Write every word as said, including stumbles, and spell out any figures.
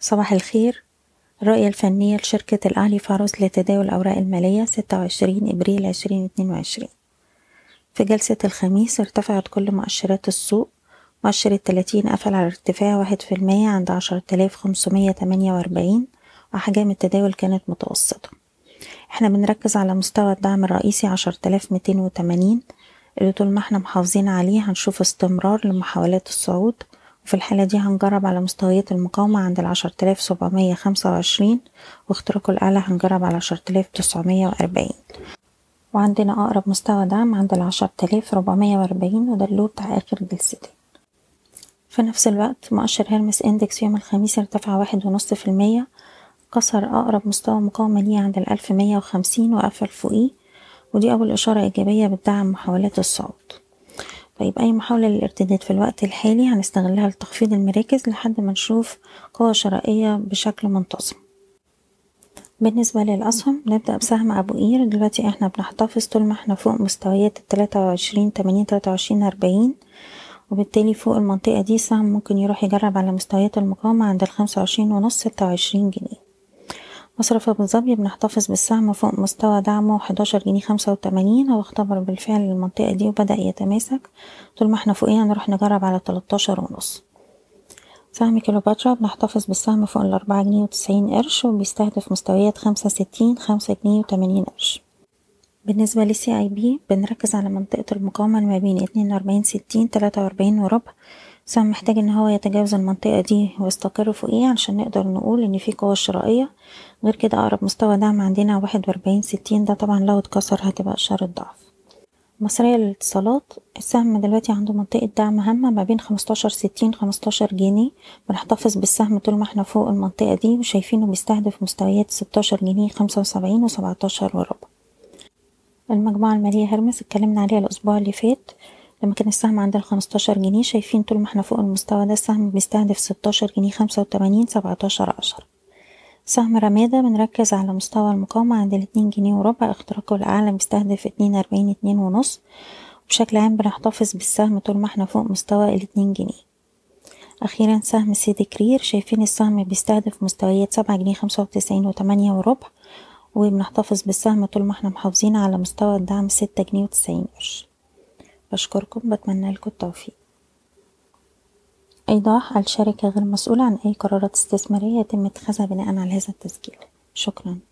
صباح الخير. الرؤية الفنية لشركة الأهلي فاروس لتداول الأوراق المالية ستة وعشرين إبريل ألفين واثنين وعشرين. في جلسة الخميس ارتفعت كل مؤشرات السوق. مؤشر التلاتين قفل على ارتفاع واحد في المية عند عشرة آلاف خمسمية تمانية وأربعين، وأحجام التداول كانت متوسطة. احنا بنركز على مستوى الدعم الرئيسي عشرة آلاف ميتين وتمانين، اللي طول ما احنا محافظين عليه هنشوف استمرار لمحاولات الصعود، وفي الحالة دي هنجرب على مستويات المقاومة عند العشرة آلاف سبعمية خمسة وعشرين، واختراق الأعلى هنجرب على عشرة آلاف تسعمية وأربعين. وعندنا أقرب مستوى دعم عند العشرة آلاف ربعمية وأربعين، وده اللي هو بتاع آخر جلستين. في نفس الوقت مؤشر هيرمس اندكس يوم الخميس ارتفع واحد ونص في المية، كسر أقرب مستوى مقاومة ليه عند الألف مية وخمسين وقفل فوقيه، ودي أول إشارة إيجابية بتدعم محاولات الصعود. طيب أي محاولة للارتداد في الوقت الحالي هنستغلها لتخفيض المراكز لحد ما نشوف قوة شرائية بشكل منتظم. بالنسبة للأسهم نبدأ بسهم عبو اير. دلوقتي احنا بنحتفظ طول ما احنا فوق مستويات التلاتة وعشرين تمانين تلاتة وعشرين أربعين، وبالتالي فوق المنطقة دي السهم ممكن يروح يجرب على مستويات المقاومة عند الخمسة وعشرين ونص ستة وعشرين جنيه. مصرف أبو ظبي بنحتفظ بالسهم فوق مستوى دعمه حداشر جنيه خمسة وتمانين، هو اختبر بالفعل المنطقة دي وبدأ يتماسك. طول ما احنا فوقيها نروح نجرب على تلتاشر ونص. سهم كيلو باترا بنحتفظ بالسهم فوق الأربعة جنيه وتسعين قرش، وبيستهدف مستويات خمسة ستين خمسة جنيه وتمانين قرش. بالنسبة للسي اي بي بنركز على منطقة المقاومة ما بين اتنين وأربعين ستين تلاتة وأربعين وربع. السهم محتاج ان هو يتجاوز المنطقة دي ويستقر فوقيها عشان نقدر نقول ان في قوة شرائية. غير كده اقرب مستوى دعم عندنا واحد وأربعين ستين، ده طبعا لو اتكسر هتبقى اشارة ضعف. مصر للاتصالات السهم دلوقتي عنده منطقة دعم هامة ما بين خمستاشر ستين خمستاشر جنيه، بنحتفظ بالسهم طول ما احنا فوق المنطقة دي وشايفينه بيستهدف مستويات ستاشر جنيه خمسة وسبعين وسبعتاشر وربع. المجموعة المالية هيرمس اتكلمنا عليها الأسبوع اللي فات لما كان السهم عند الخمستاشر جنيه، شايفين طول ما احنا فوق المستوى ده السهم بيستهدف ستاشر جنيه خمسة وتمانين سبعتاشر عشر. سهم رمادا بنركز على مستوى المقاومة عند الاتنين جنيه وربع، اختراقه الأعلى بيستهدف اتنين أربعين اتنين ونص، وبشكل عام بنحتفظ بالسهم طول ما احنا فوق مستوى الاتنين جنيه. أخيرا سهم سيدي كرير، شايفين السهم بيستهدف مستويات سبعة جنيه خمسة وتسعين وتمانية وربع، وبنحتفظ بالسهم طول ما احنا محافظين على مستوى الدعم ستة جنيه وتسعين قرش. بشكركم، بتمنى لكم التوفيق. إيضاح: الشركة غير مسؤولة عن أي قرارات استثمارية يتم اتخاذها بناء على هذا التسجيل. شكرا.